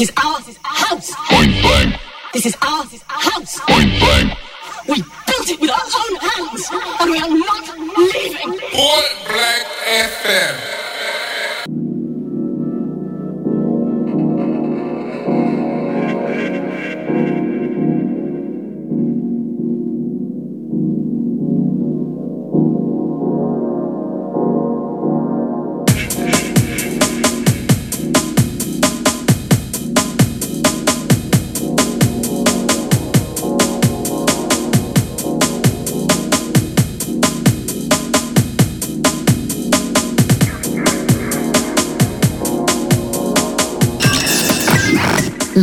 This is our house. Point blank. This is our house. Point blank. We built it with our own hands, and we are not leaving. Point Blank FM.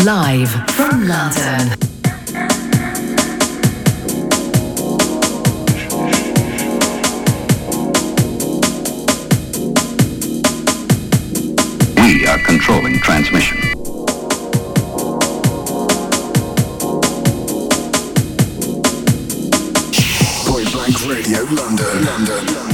Live from London. We are controlling transmission. Point Blank Radio, London, London, London.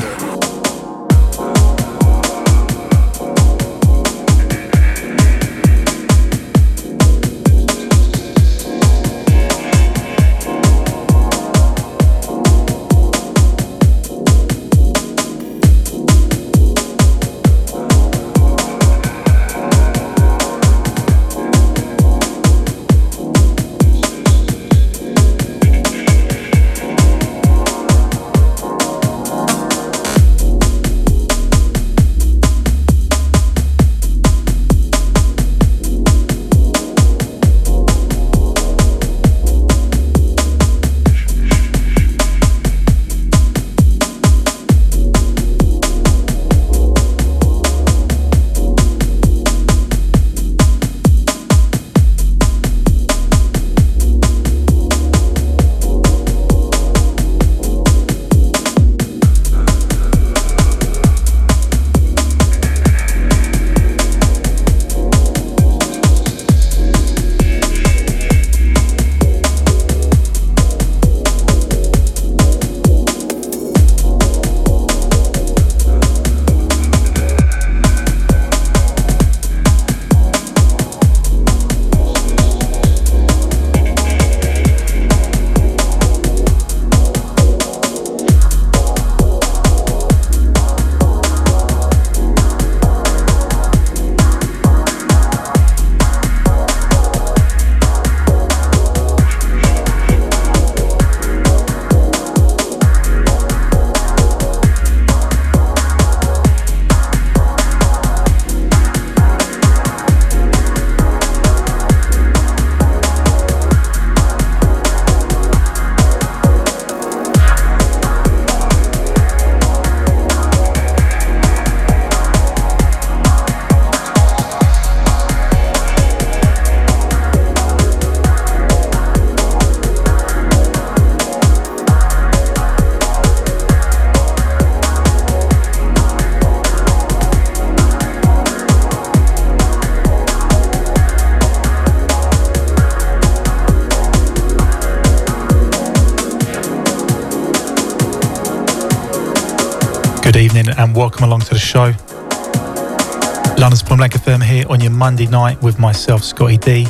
And welcome along to the show. London's Point Blank FM here on your Monday night with myself, Scotty D.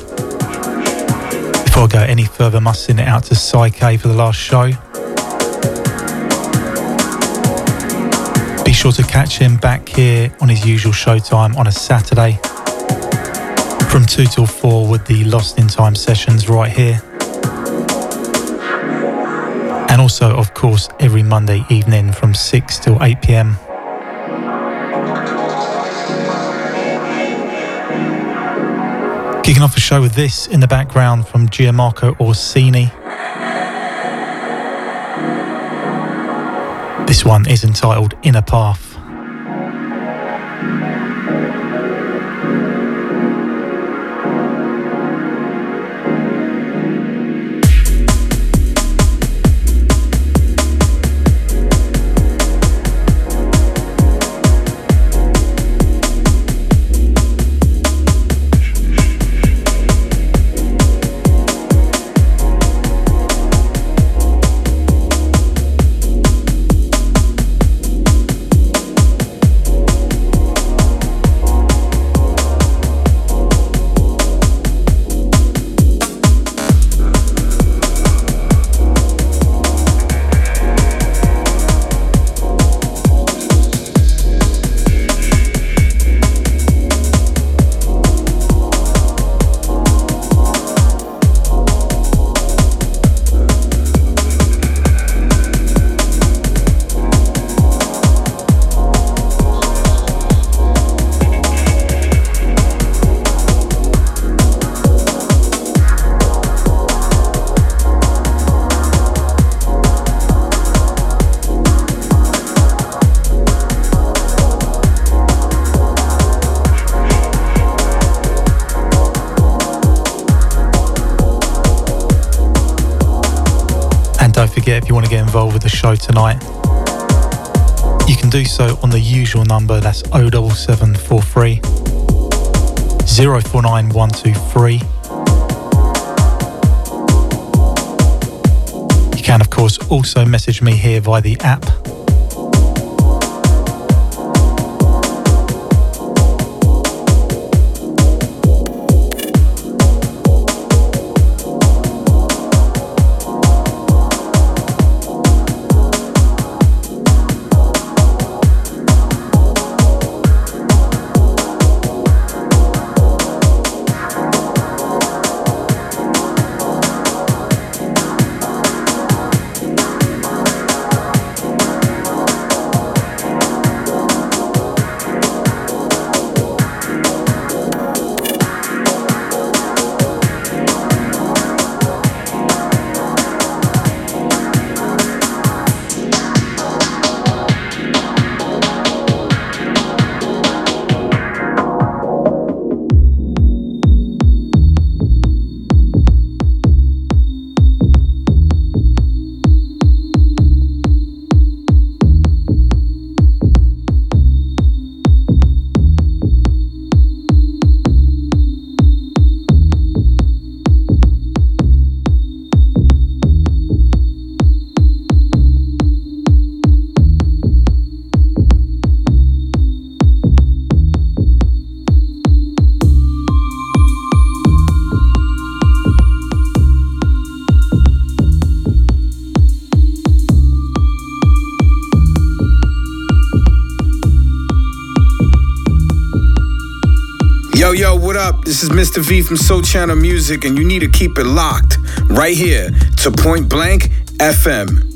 Before I go any further, I must send it out to Psy K for the last show. Be sure to catch him back here on his usual showtime on a Saturday from 2 till 4 with the Lost in Time sessions right here. And also, of course, every Monday evening from 6 till 8 p.m. Kicking off the show with this in the background from Gianmarco Orsini. This one is entitled Inner Path. forget, if you want to get involved with the show tonight, you can do so on the usual number. That's 07743 049123. You can, of course, also message me here via the app. Yo, what up? This is Mr. V from Soul Channel Music, and you need to keep it locked right here to Point Blank FM.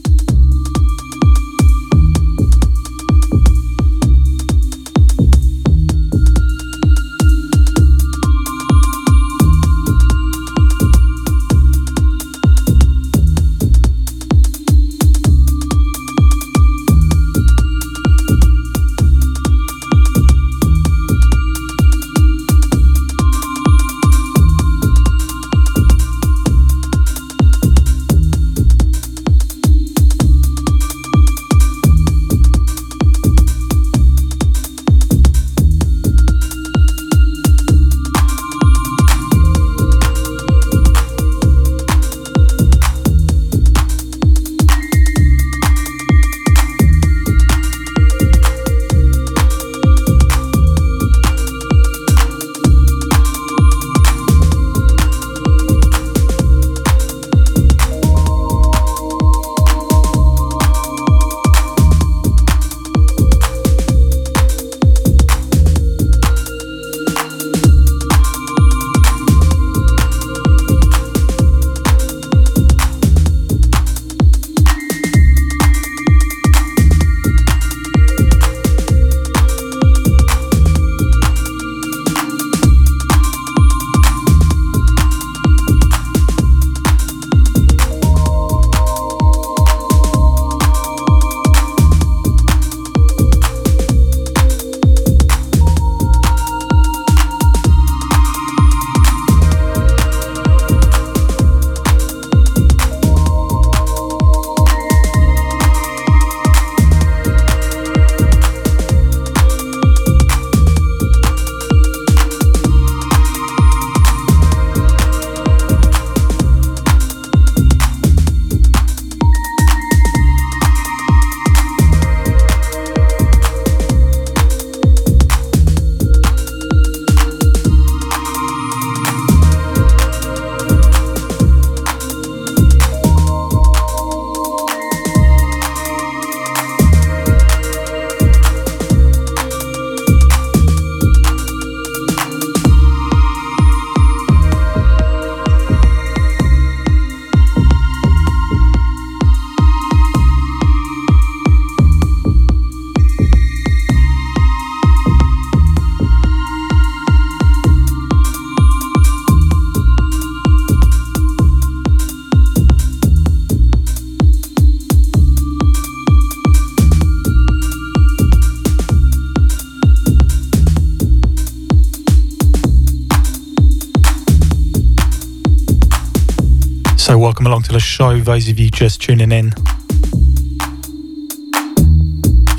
So welcome along to the show, those of you just tuning in.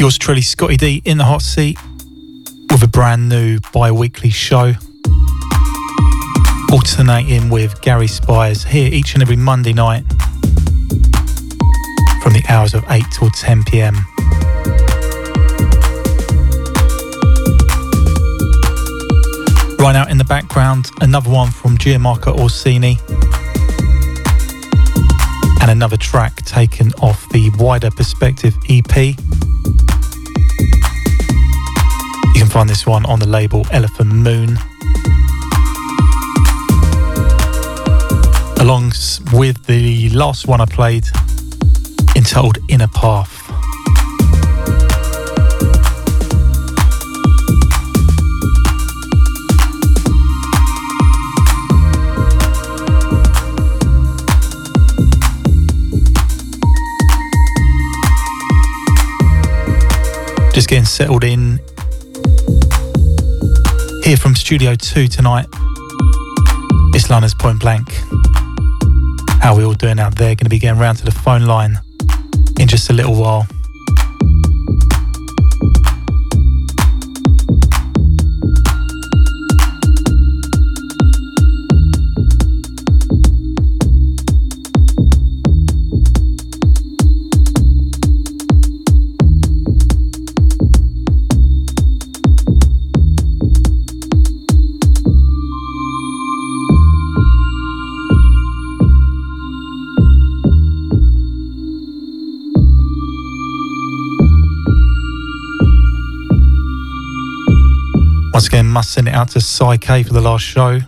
Yours truly, Scotty D, in the hot seat with a brand new bi-weekly show, alternating with Gary Spires here each and every Monday night from the hours of 8 till 10 p.m. Right now in the background, another one from Gianmarco Orsini and another track taken off the Wider Perspective EP. You can find this one on the label Elephant Moon, along with the last one I played, entitled Inner Path. Just getting settled in here from Studio 2 tonight. It's London's Point Blank. How are we all doing out there? Going to be getting round to the phone line in just a little while. Once again, must send it out to Psy K for the last show.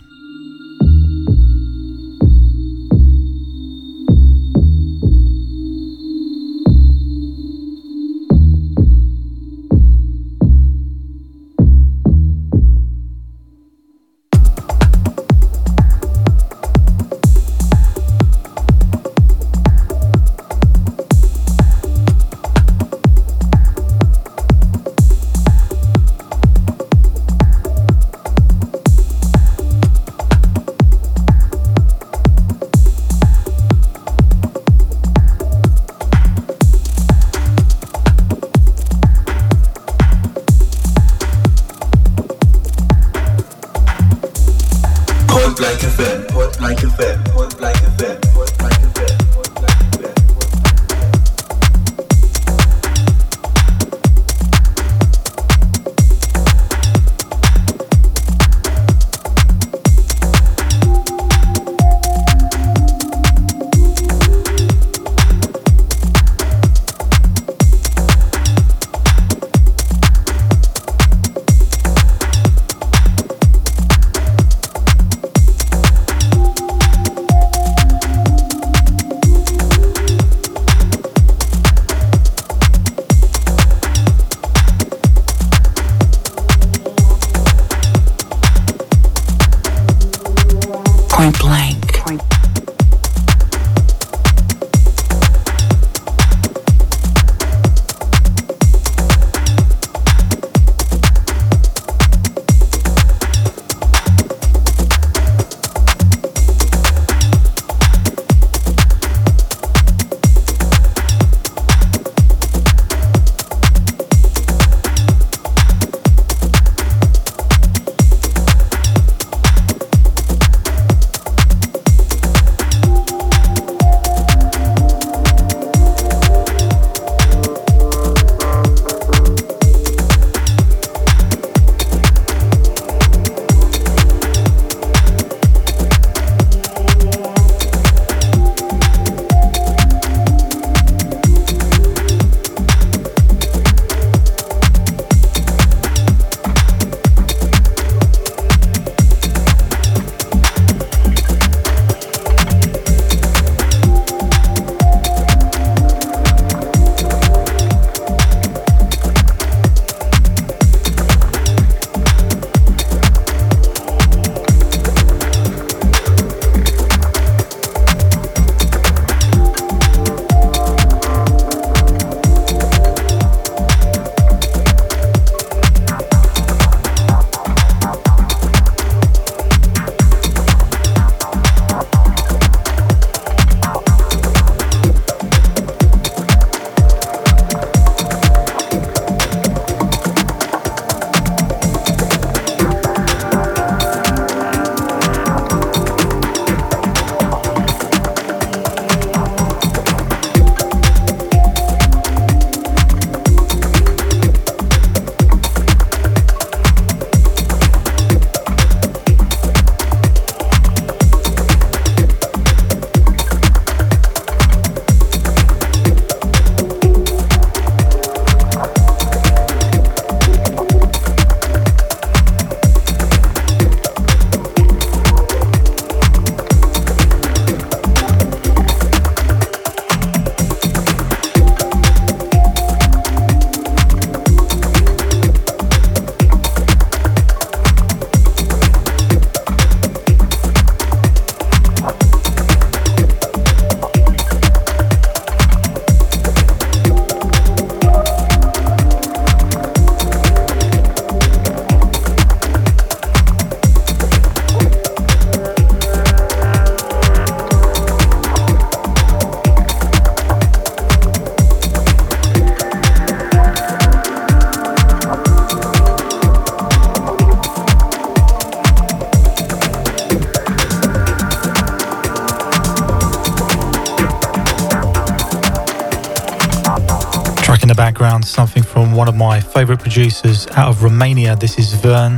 background something from one of my favourite producers out of Romania. This is Vern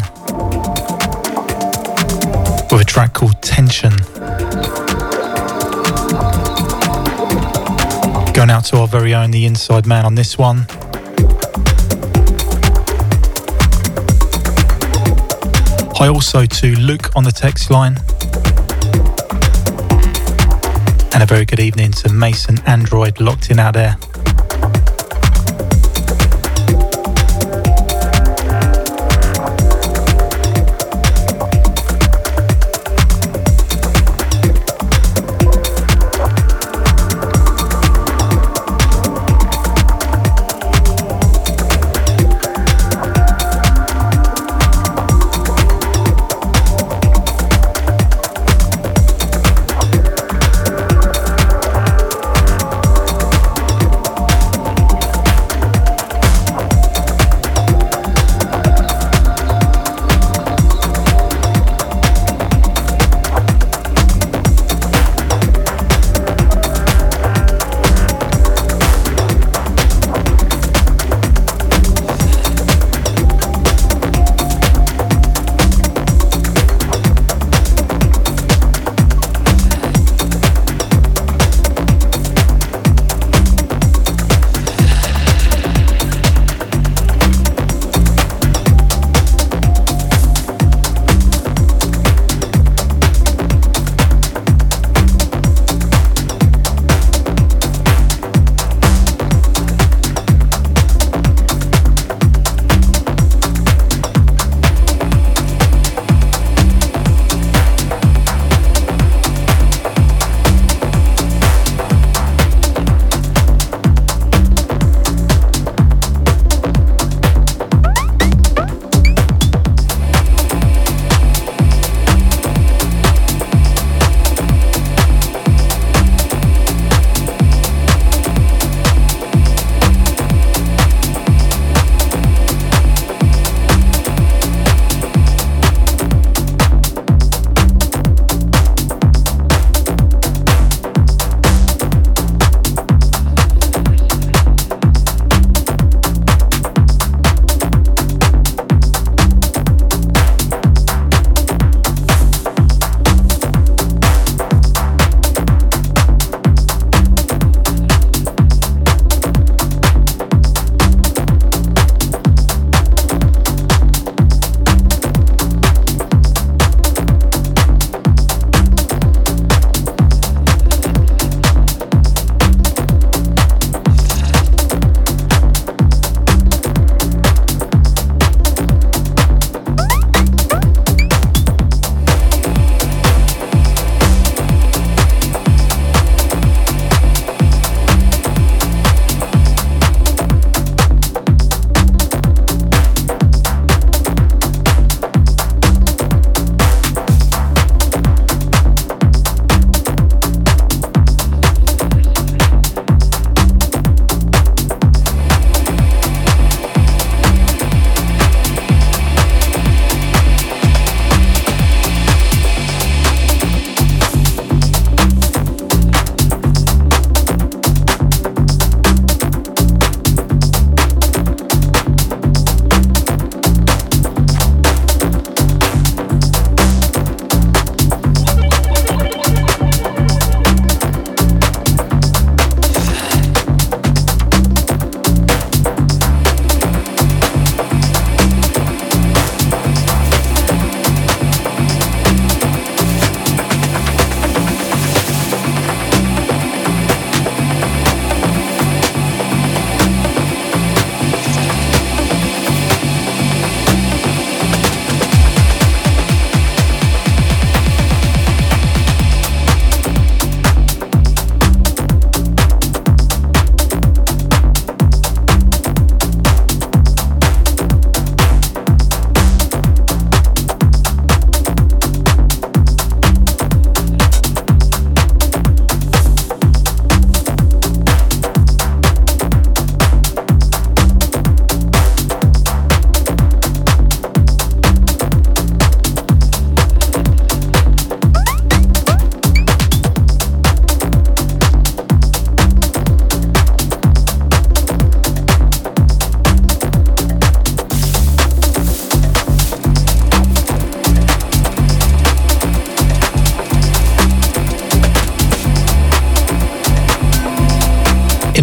with a track called Tension. Going out to our very own The Inside Man on this one. Hi also to Luke on the text line. And a very good evening to Mason Android locked in out there.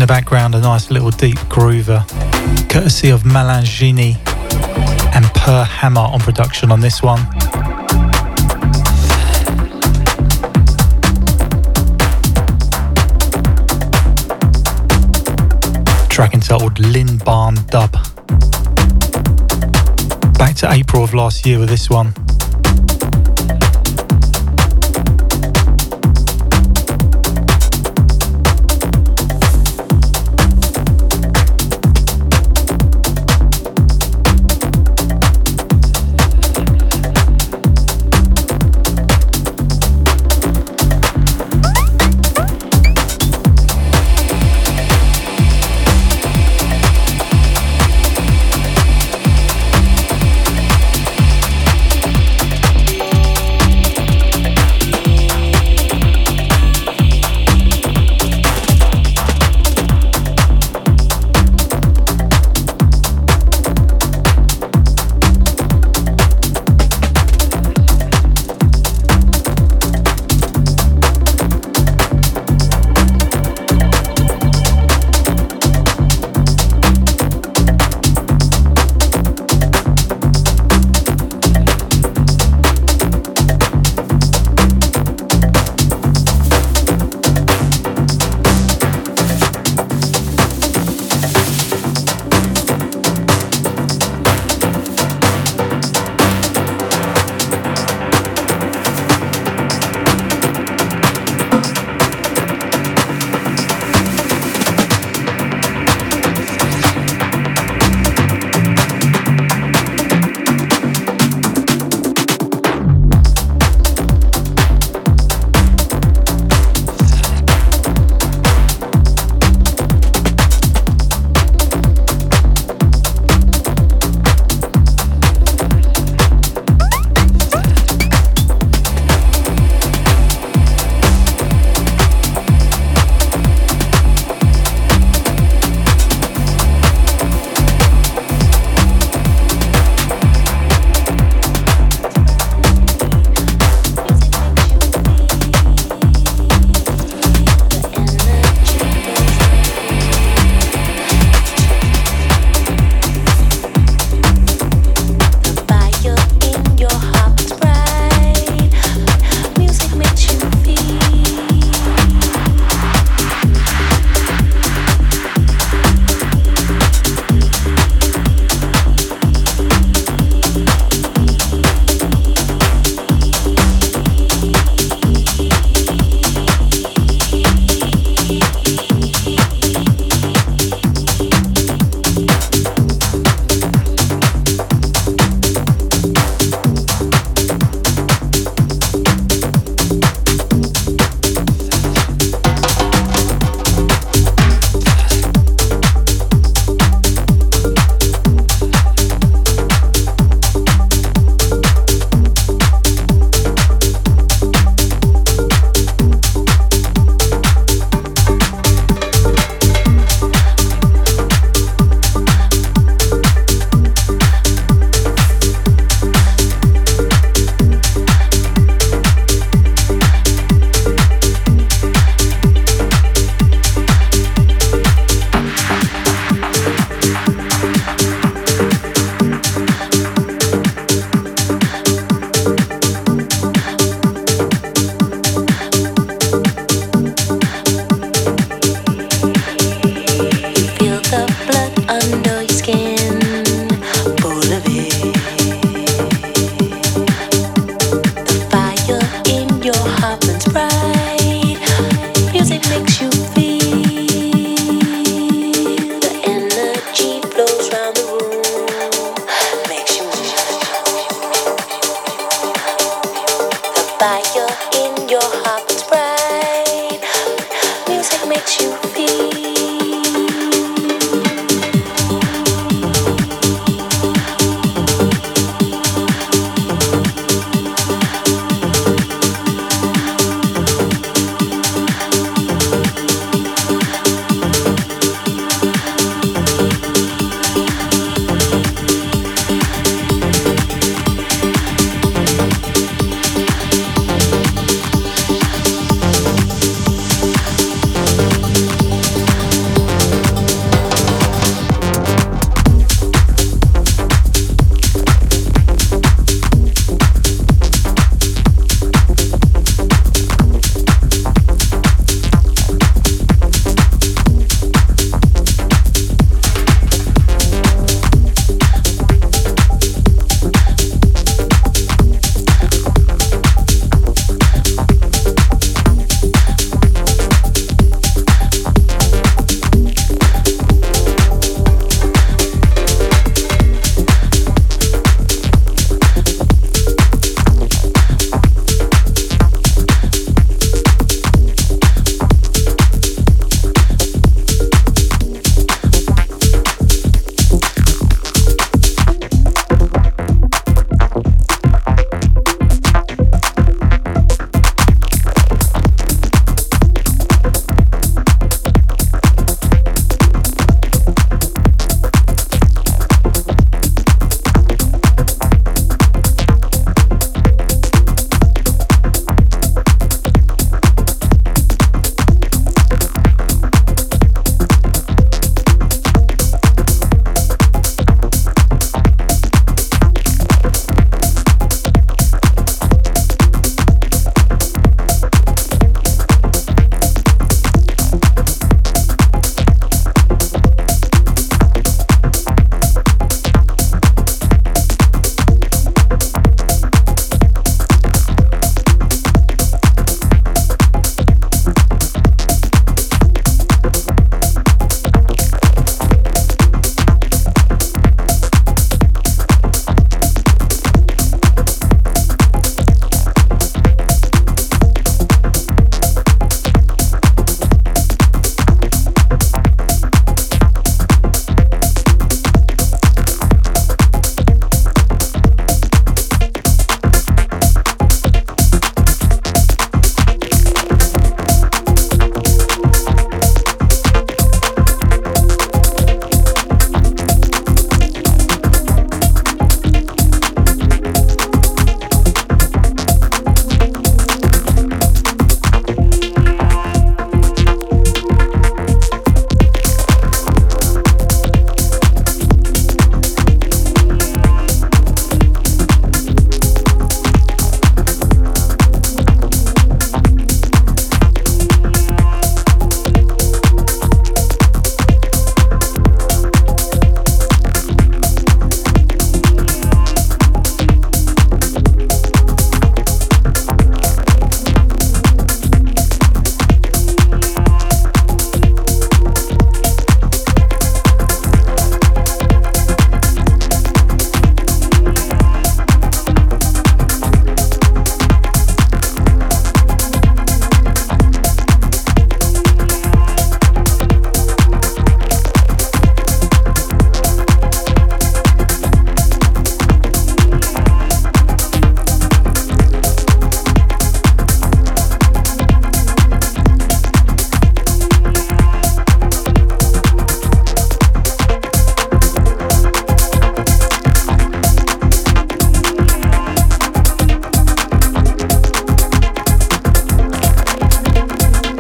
background, a nice little deep groover, courtesy of Malangini and Per Hammer on production on this one. Track entitled Lin Barn Dub. Back to April of last year with this one.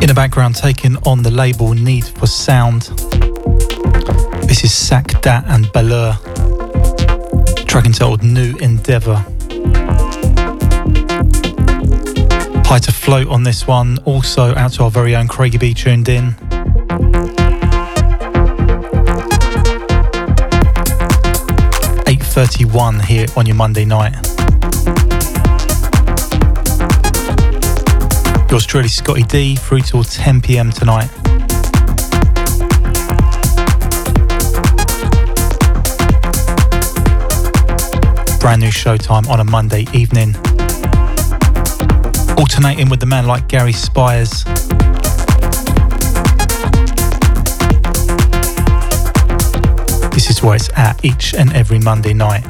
the background, taking on the label Need for Sound. This is Sack, Dat and Ballur. Track entitled New Endeavour. High to Float on this one. Also out to our very own Craigie B tuned in. Here on your Monday night. Yours truly, Scotty D, through till 10 PM tonight. Brand new showtime on a Monday evening. Alternating with the man like Gary Spires. This is where it's at each and every Monday night.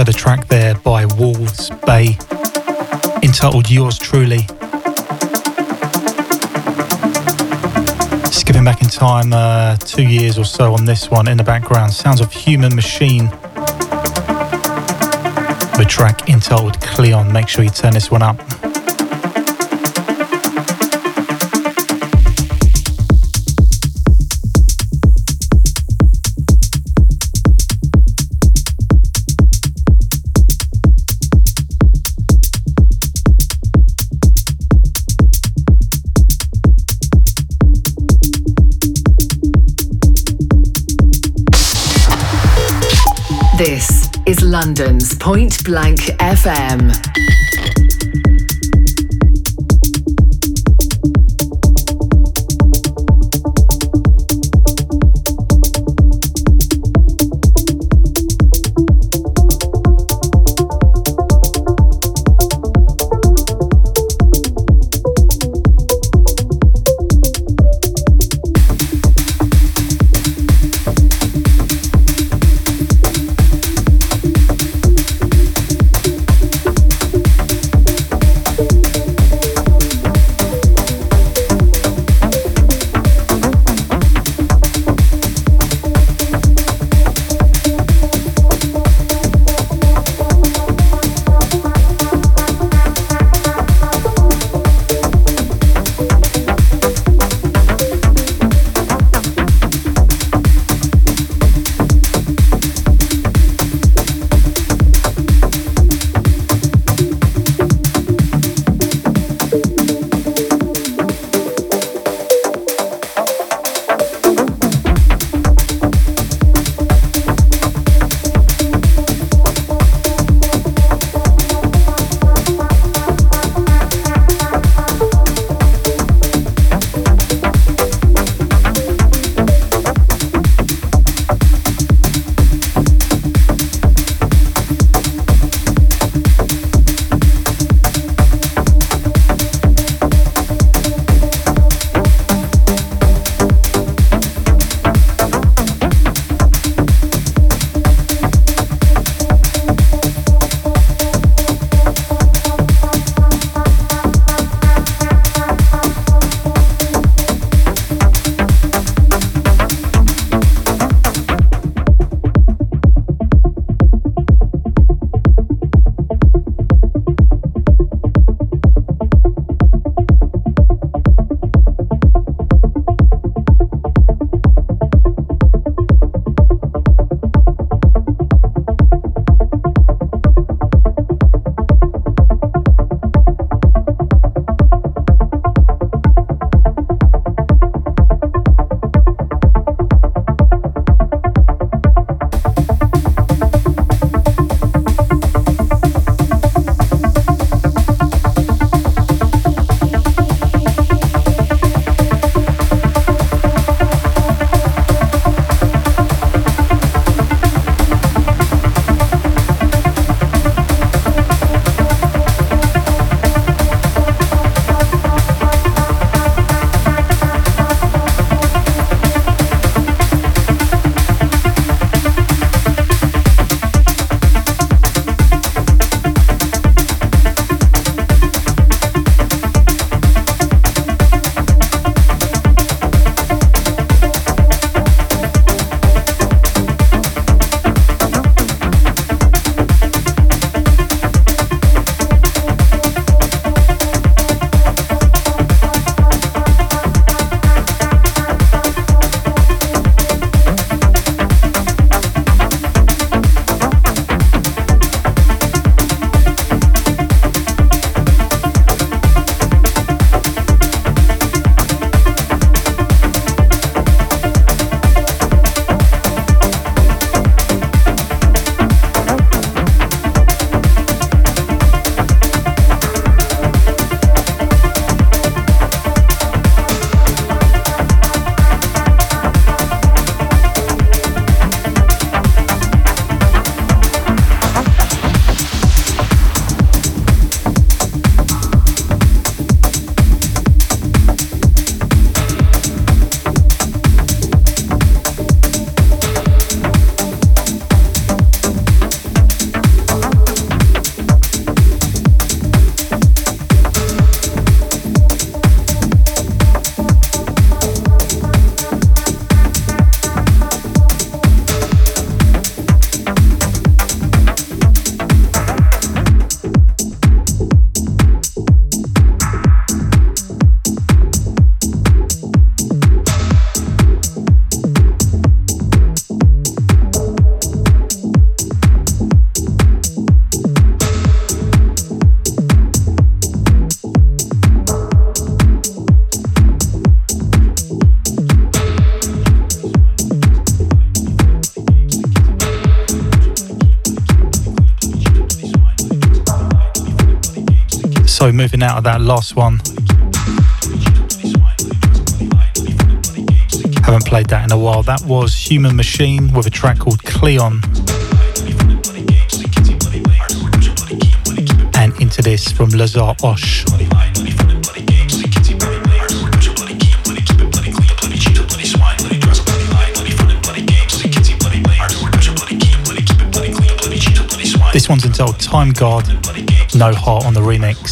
had a track there by Wolves Bay entitled Yours Truly. Skipping back in time 2 years or so on this one, in the background, sounds of Human Machine. The track entitled Cleon. Make sure you turn this one up. This is London's Point Blank FM. So moving out of that last one, haven't played that in a while. That was Human Machine with a track called Cleon. And into this from Lazar Osh, this one's entitled Time Guard, No Heart on the remix.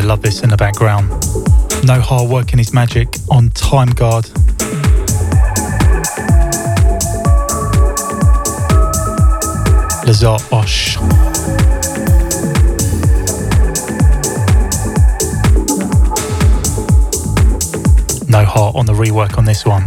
Love this in the background. No hard work in his magic on Time Guard. Lazar Osh. No heart on the rework on this one.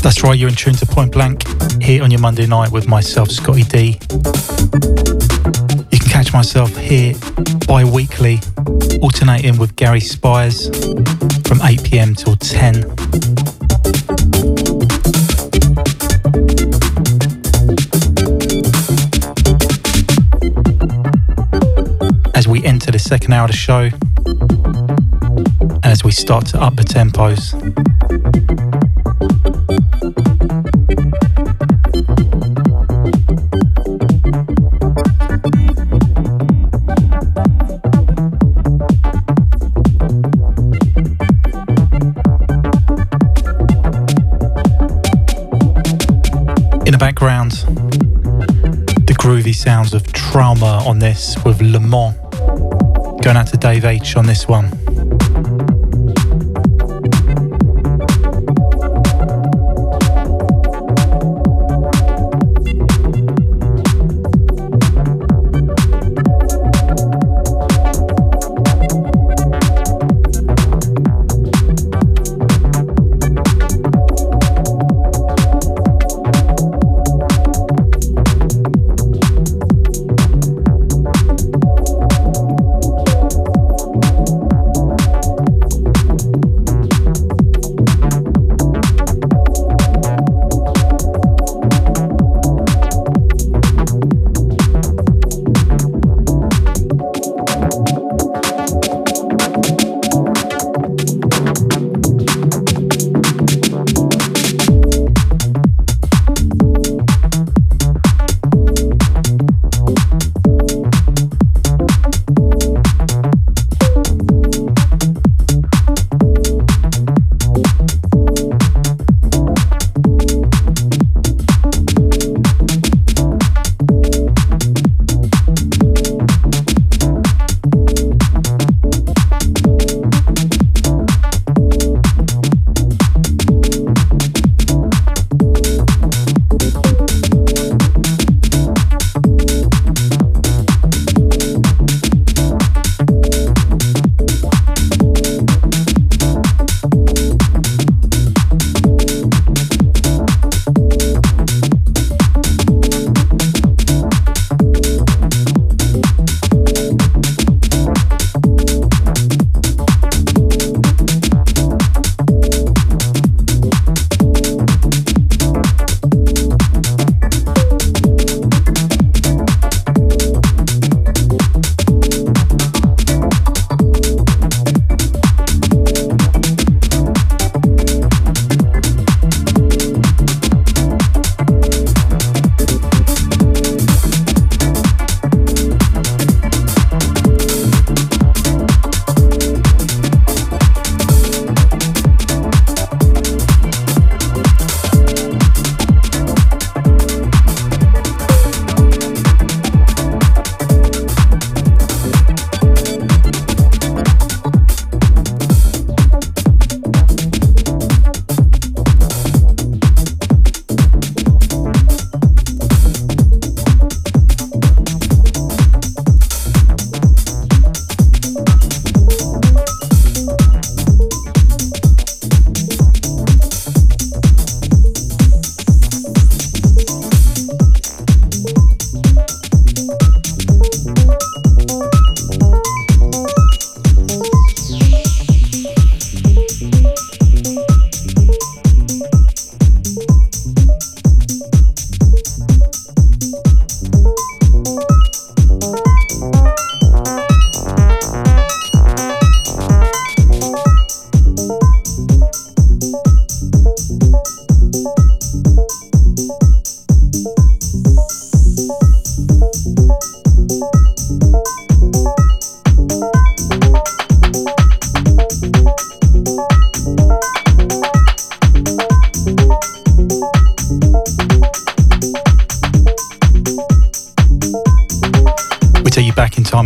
That's right, you're in tune to Point Blank here on your Monday night with myself, Scotty D. You can catch myself here bi-weekly, alternating with Gary Spires from 8 p.m. till 10. As we enter the second hour of the show, and as we start to up the tempos, background, the groovy sounds of Trauma on this with Le Mans, going out to Dave H on this one.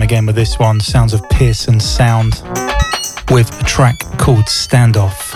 Again with this one, sounds of Pearson Sound with a track called Standoff.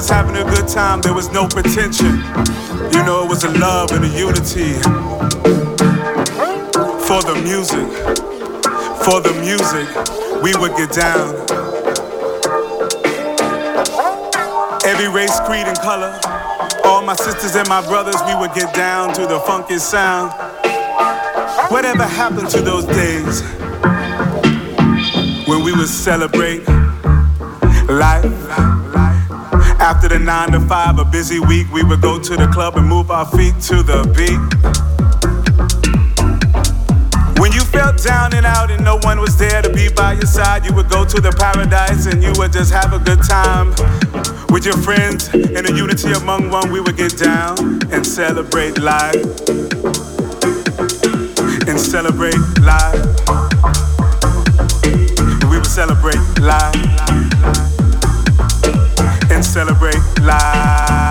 was having a good time, there was no pretension. You know, it was a love and a unity. For the music, for the music, we would get down. Every race, creed, and color, all my sisters and my brothers, we would get down to the funky sound. Whatever happened to those days when we would celebrate life? After the 9 to 5, a busy week, we would go to the club and move our feet to the beat. When you felt down and out and no one was there to be by your side, you would go to the paradise and you would just have a good time. With your friends and the unity among one, we would get down and celebrate life. And celebrate life. We would celebrate life. And celebrate life.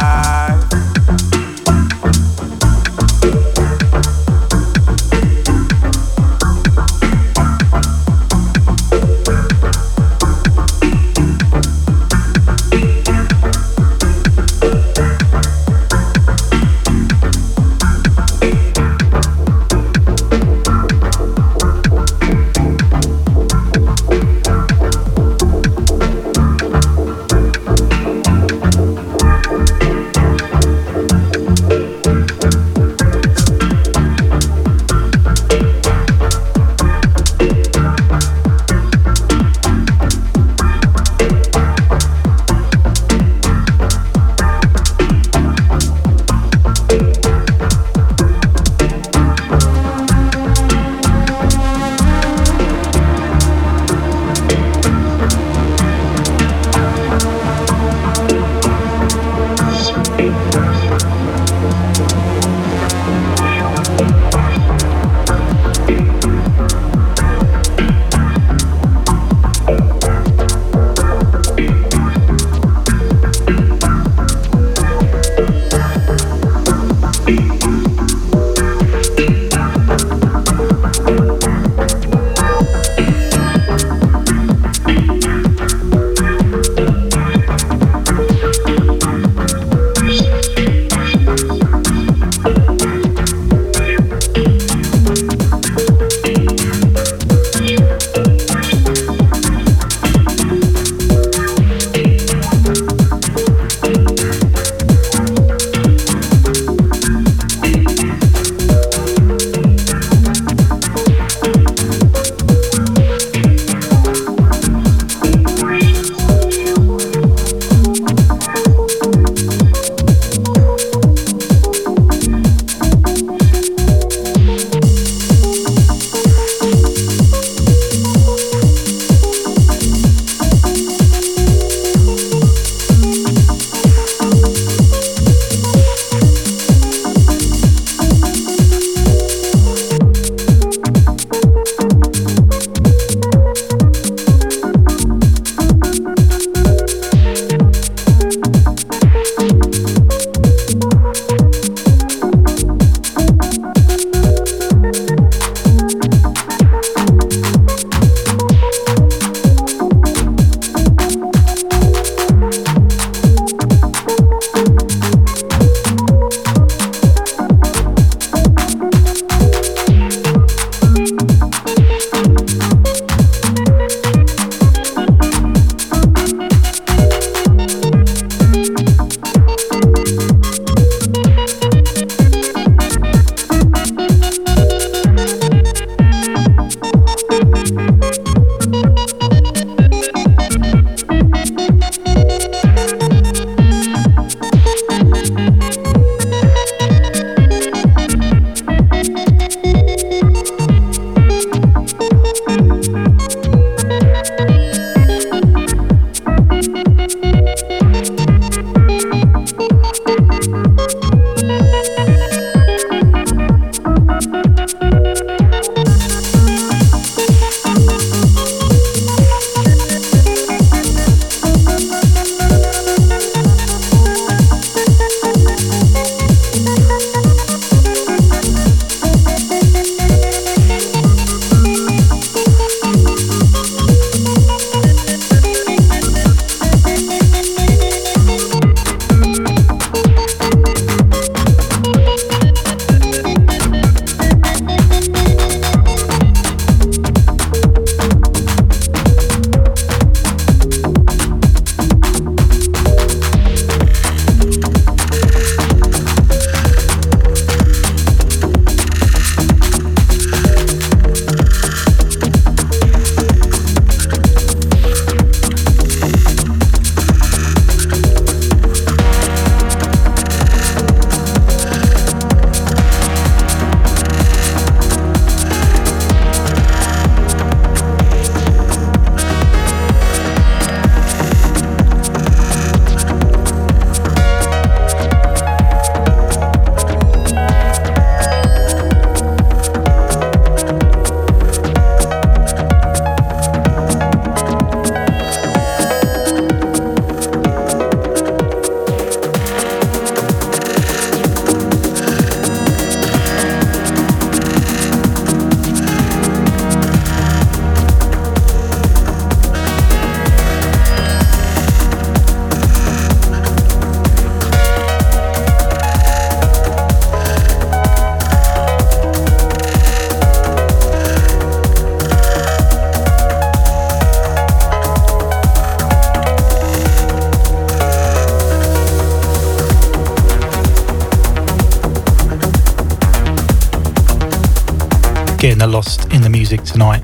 getting lost in the music tonight.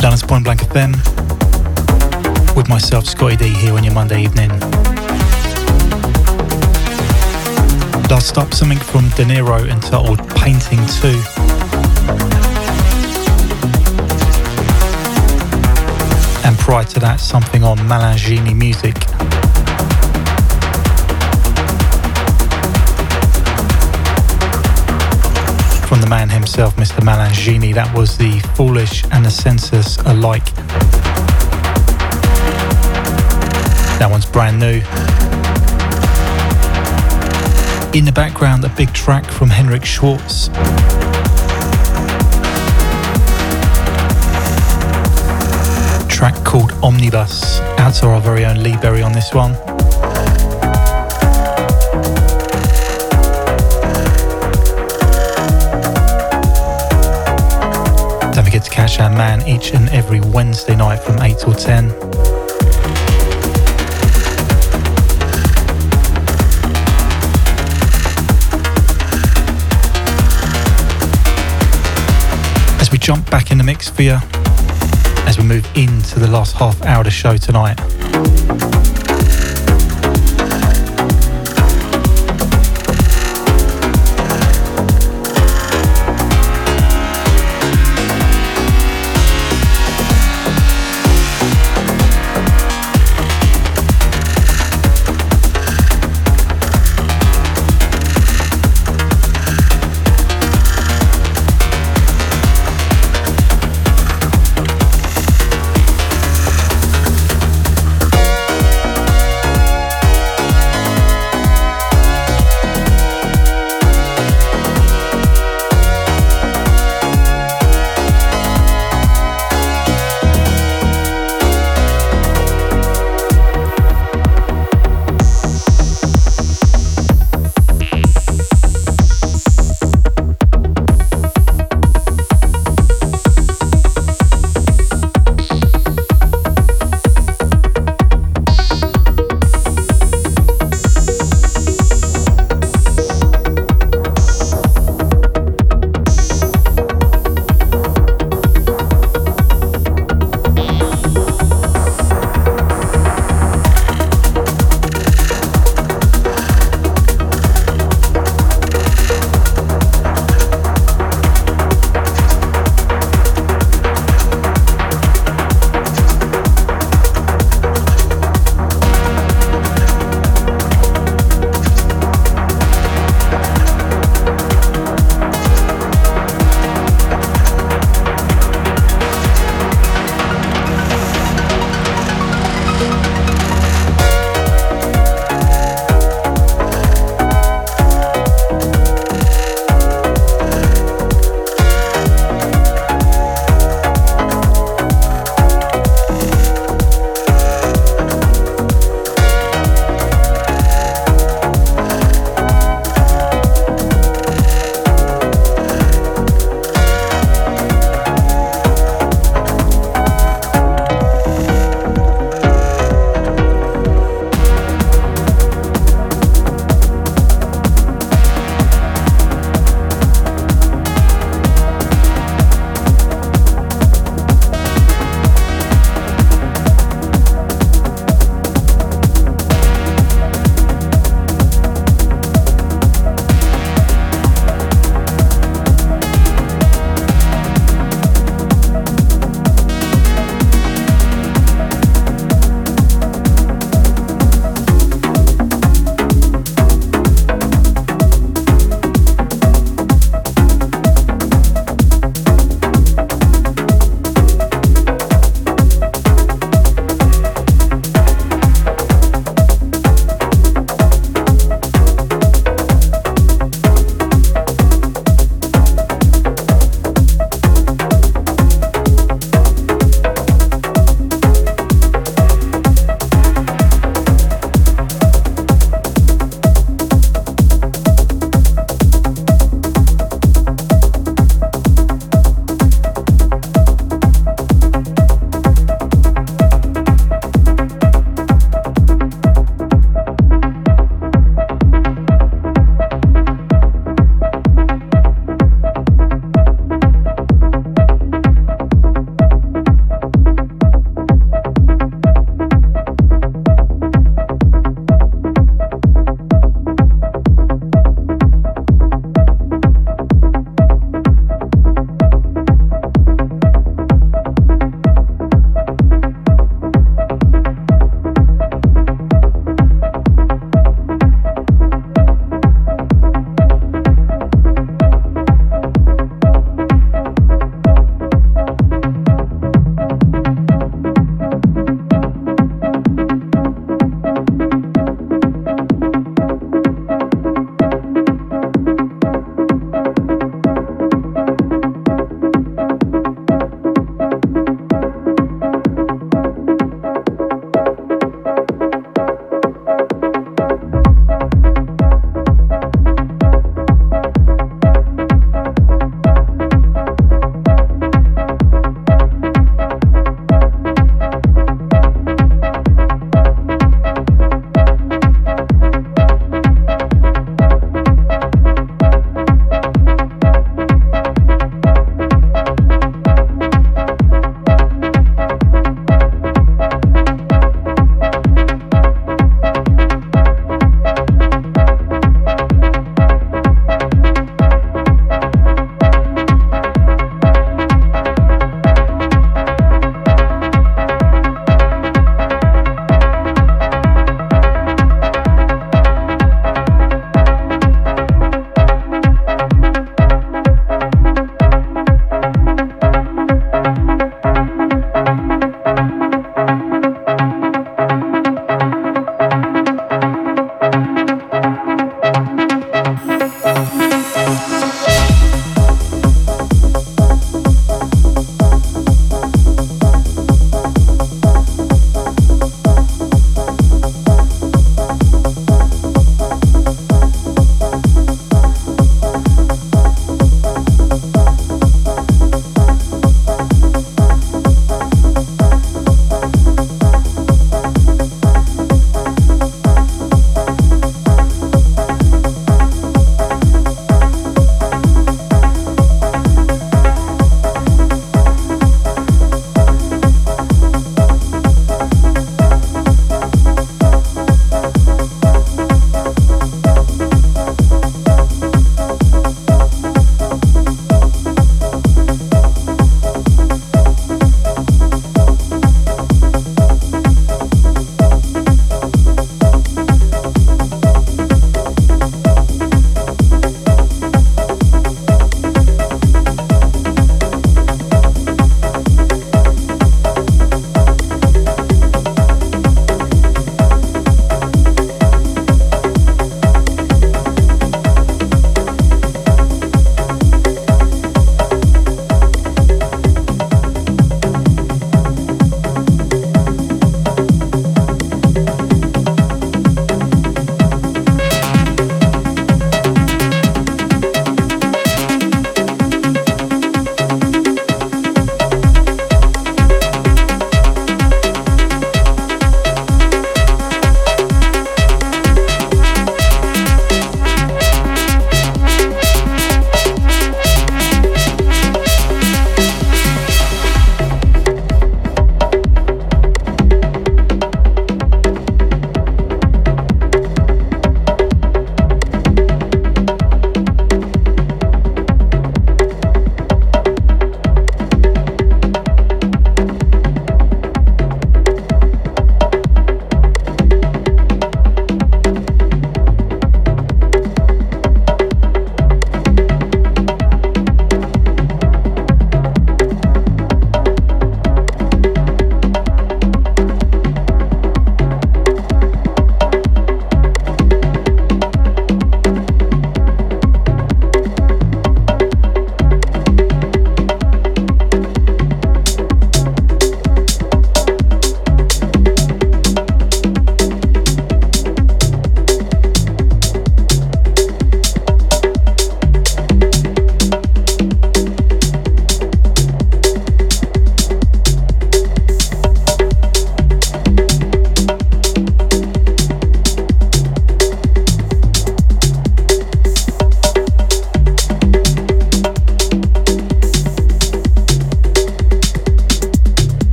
Down at Point Blank FM with myself, Scotty D, here on your Monday evening. Last up, something from De Niro entitled Painting 2. And prior to that, something on Malangini Music. From the man himself, Mr. Malangini, that was The Foolish and the Senseless Alike. That one's brand new. In the background, a big track from Henrik Schwartz. A track called Omnibus. Out to our very own Lee Berry on this one. To catch our man each and every Wednesday night from 8 till 10. As we jump back in the mix for you, as we move into the last half hour of the show tonight.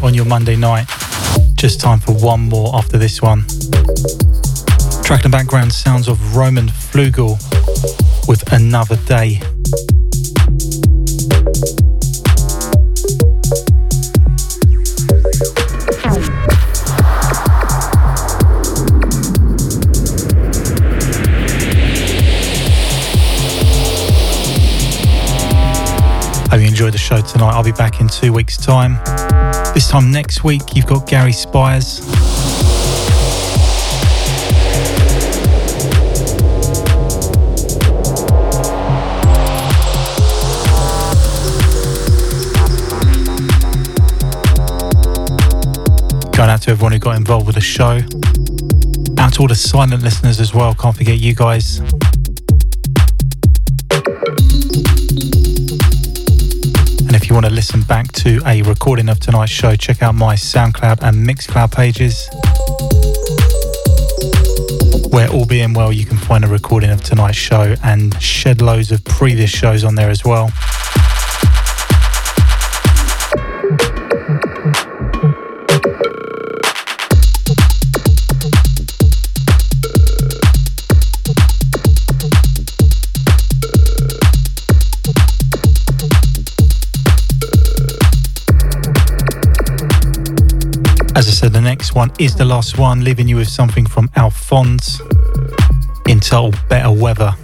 On your Monday night. Just time for one more after this one. Track in the background, sounds of Roman Flügel with Another Day. Hope you enjoyed the show tonight. I'll be back in 2 weeks' time. This time next week, you've got Gary Spires. Going out to everyone who got involved with the show. Out to all the silent listeners as well, can't forget you guys. If you want to listen back to a recording of tonight's show, check out my SoundCloud and MixCloud pages, where all being well you can find a recording of tonight's show and shed loads of previous shows on there as well. As I said, the next one is the last one, leaving you with something from Alphonse, entitled Better Weather.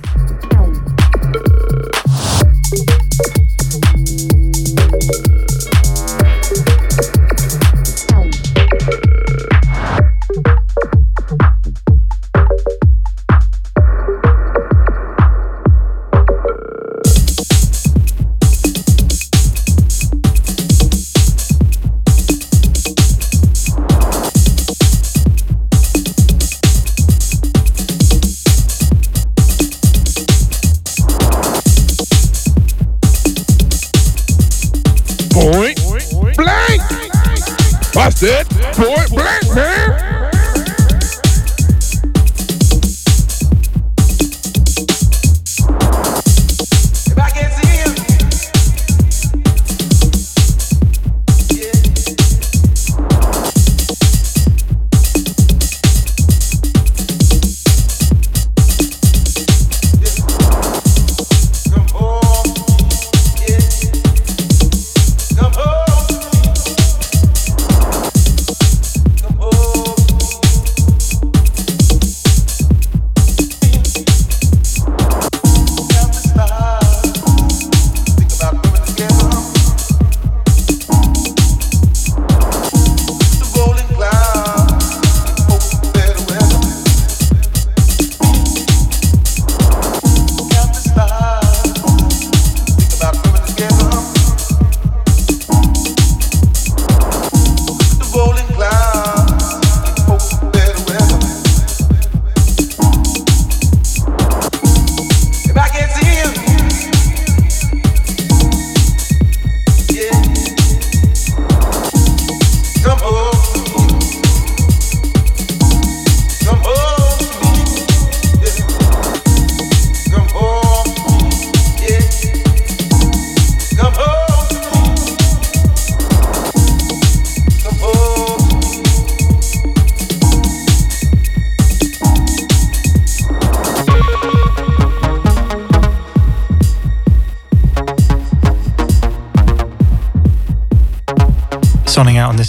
That's it. Point blank, man. If I can see him. Yeah. Come on. Yeah. Come on.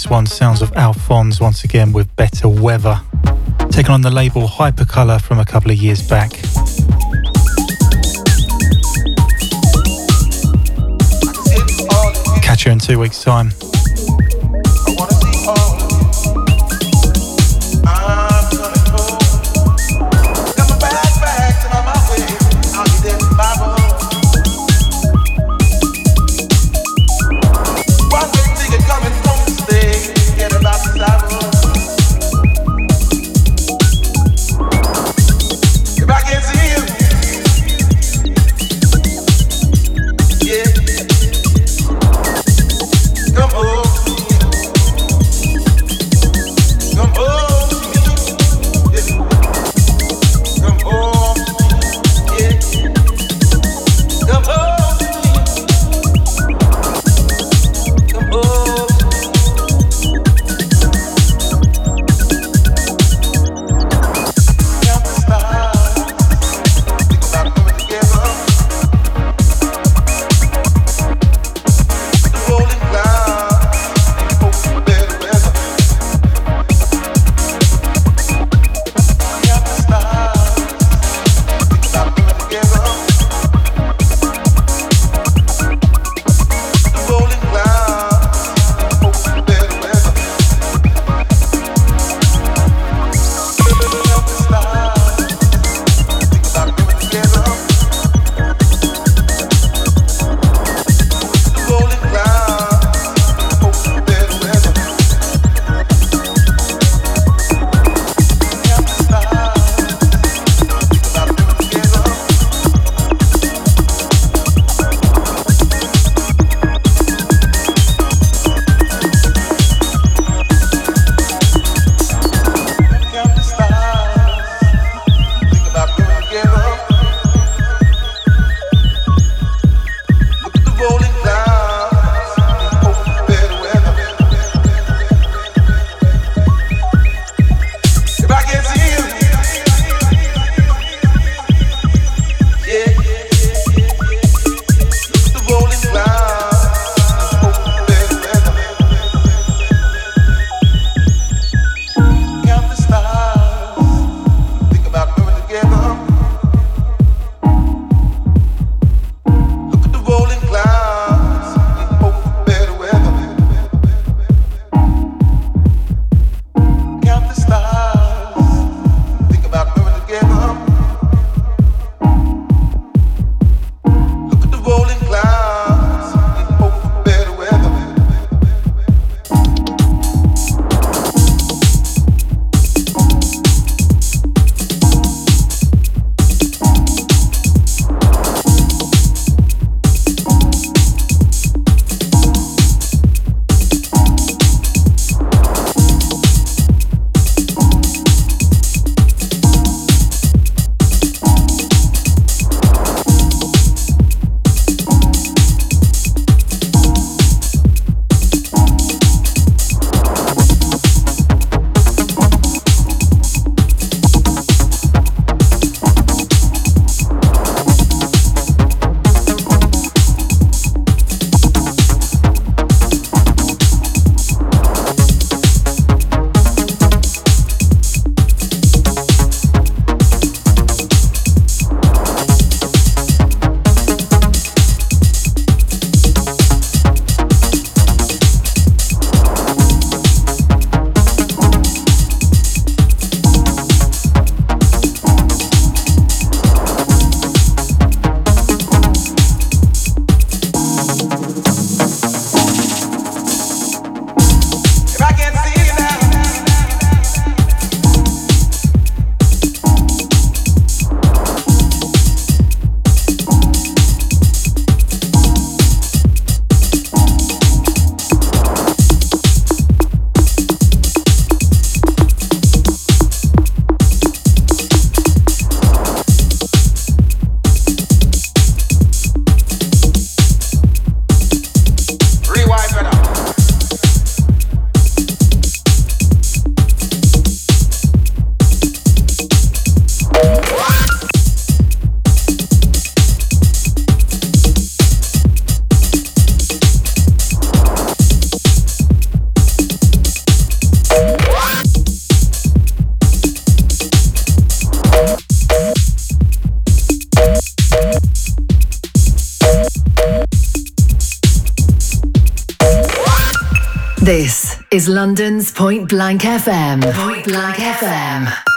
One sounds of Alphonse once again with Better Weather, taken on the label Hypercolour from a couple of years back. Catch you in 2 weeks' time. This is London's Point Blank FM. Point Blank FM.